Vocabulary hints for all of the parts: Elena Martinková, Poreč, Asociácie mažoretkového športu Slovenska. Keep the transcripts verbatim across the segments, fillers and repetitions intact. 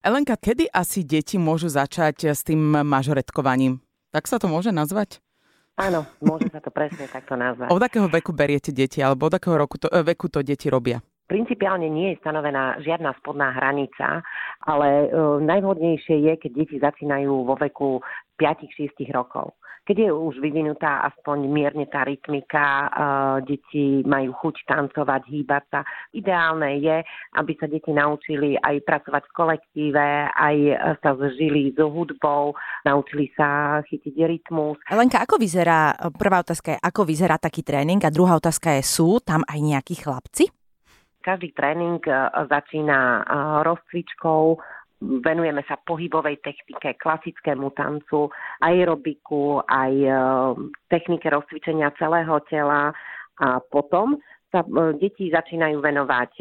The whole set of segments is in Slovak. Elenka, kedy asi deti môžu začať s tým mažoretkovaním? Tak sa to môže nazvať? Áno, môže sa to presne takto nazvať. Od akého veku beriete deti, alebo od akého roku to, veku to deti robia? Principiálne nie je stanovená žiadna spodná hranica, ale e, najvhodnejšie je, keď deti začínajú vo veku päť šesť rokov. Keď je už vyvinutá aspoň mierne tá rytmika, e, deti majú chuť tancovať, hýbať sa. Ideálne je, aby sa deti naučili aj pracovať v kolektíve, aj sa zžili so hudbou, naučili sa chytiť rytmus. Lenka, ako vyzerá, prvá otázka je, ako vyzerá taký tréning a druhá otázka je, sú tam aj nejakí chlapci? Každý tréning začína rozcvičkou, venujeme sa pohybovej technike, klasickému tancu, aerobiku, aj technike rozcvičenia celého tela a potom sa deti začínajú venovať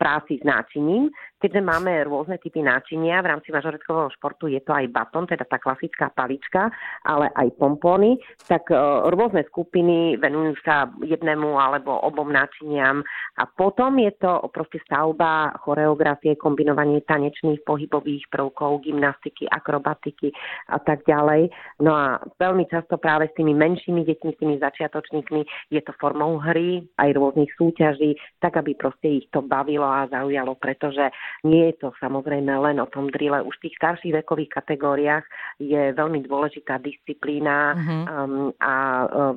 práci s náčiním. Keďže máme rôzne typy náčinia, v rámci mažoretkového športu je to aj batón, teda tá klasická palička, ale aj pompóny, tak rôzne skupiny venujú sa jednému alebo obom náčiniam a potom je to proste stavba choreografie, kombinovanie tanečných pohybových prvkov, gymnastiky, akrobatiky a tak ďalej. No a veľmi často práve s tými menšími deťmi, s tými začiatočníkmi je to formou hry, aj rôzne súťaží, tak aby proste ich to bavilo a zaujalo, pretože nie je to samozrejme len o tom drile. Už v tých starších vekových kategóriách je veľmi dôležitá disciplína mm-hmm. um, a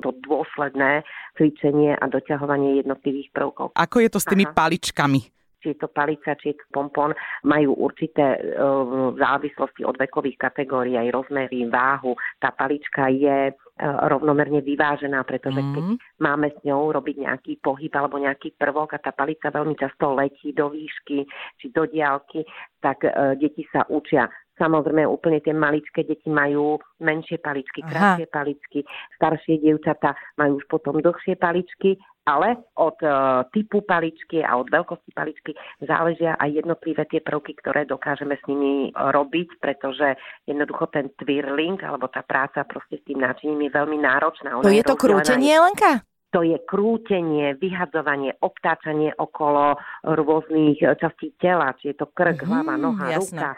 um, to dôsledné cvičenie a doťahovanie jednotlivých prvkov. Ako je to s tými Aha. paličkami? Či je to palica, či je to pompon, majú určité um, závislosti od vekových kategórií, aj rozmery, váhu. Tá palička je rovnomerne vyvážená, pretože keď máme s ňou robiť nejaký pohyb alebo nejaký prvok a tá palica veľmi často letí do výšky či do diaľky, tak e, deti sa učia. Samozrejme, úplne tie maličké deti majú menšie paličky, kratšie Aha. paličky, staršie dievčatá majú už potom dlhšie paličky, ale od e, typu paličky a od veľkosti paličky záležia aj jednotlivé tie prvky, ktoré dokážeme s nimi robiť, pretože jednoducho ten twirling alebo tá práca proste s tým náčiním je veľmi náročná. Ona to je, je to krútenie, Lenka? To je krútenie, vyhadzovanie, obtáčanie okolo rôznych častí tela, či je to krk, mm-hmm, hlava, noha, jasné. ruka,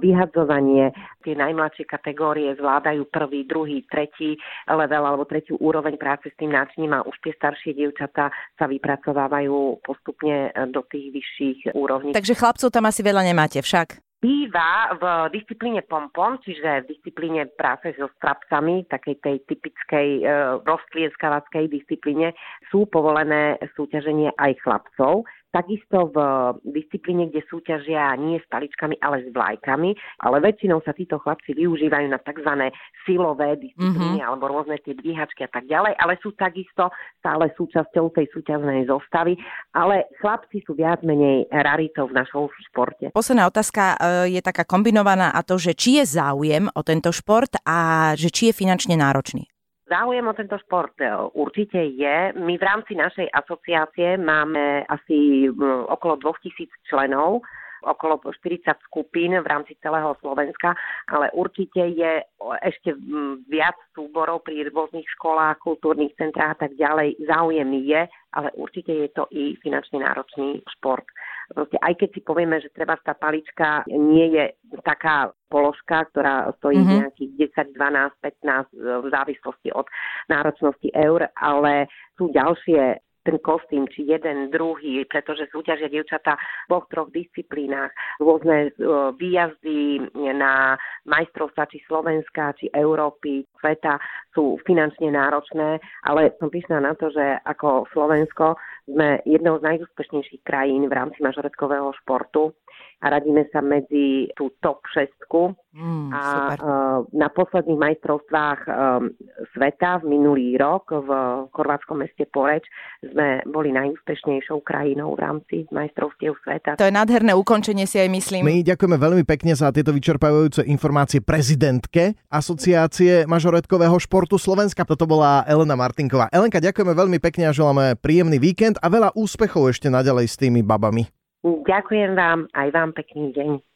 vyhadzovanie. Tie najmladšie kategórie zvládajú prvý, druhý, tretí level alebo tretiu úroveň práce s tým náčiním a už tie staršie dievčatá sa vypracovávajú postupne do tých vyšších úrovní. Takže chlapcov tam asi veľa nemáte však? Býva v disciplíne pompon, čiže v disciplíne práce so strapcami, takej tej typickej e, rozklieskavackej disciplíne, sú povolené súťaženie aj chlapcov. Takisto v disciplíne, kde súťažia nie s paličkami, ale s vlajkami, ale väčšinou sa títo chlapci využívajú na tzv. Silové disciplíny mm-hmm. alebo rôzne tie dvíhačky a tak ďalej, ale sú takisto stále súčasťou tej súťažnej zostavy, ale chlapci sú viac menej raritou v našom športe. Posledná otázka je taká kombinovaná a to, že či je záujem o tento šport a že či je finančne náročný. Záujem o tento šport určite je. My v rámci našej asociácie máme asi okolo dvetisíc členov, okolo štyridsať skupín v rámci celého Slovenska, ale určite je ešte viac súborov pri rôznych školách, kultúrnych centrách a tak ďalej. Záujem je, ale určite je to i finančne náročný šport. Proste, aj keď si povieme, že treba tá palička nie je taká položka, ktorá stojí mm-hmm. nejakých desať, dvanásť, pätnásť v závislosti od náročnosti eur, ale sú ďalšie ten kostým, či jeden, druhý, pretože súťažia dievčatá v dvoch, troch disciplínach, rôzne výjazdy na majstrovstvá či Slovenska, či Európy, sveta sú finančne náročné, ale som pyšná na to, že ako Slovensko sme jednou z najúspešnejších krajín v rámci mažoretkového športu a radíme sa medzi tú top šestku. Mm, a super. Na posledných majstrovstvách sveta v minulý rok v chorvátskom meste Poreč sme boli najúspešnejšou krajinou v rámci majstrovstiev sveta. To je nádherné ukončenie, si aj myslím. My ďakujeme veľmi pekne za tieto vyčerpávajúce informácie prezidentke Asociácie mažoretkového športu Slovenska. Toto bola Elena Martinková. Elenka, ďakujeme veľmi pekne a želáme príjemný víkend a veľa úspechov ešte naďalej s tými babami. Ďakujem vám, aj vám pekný deň.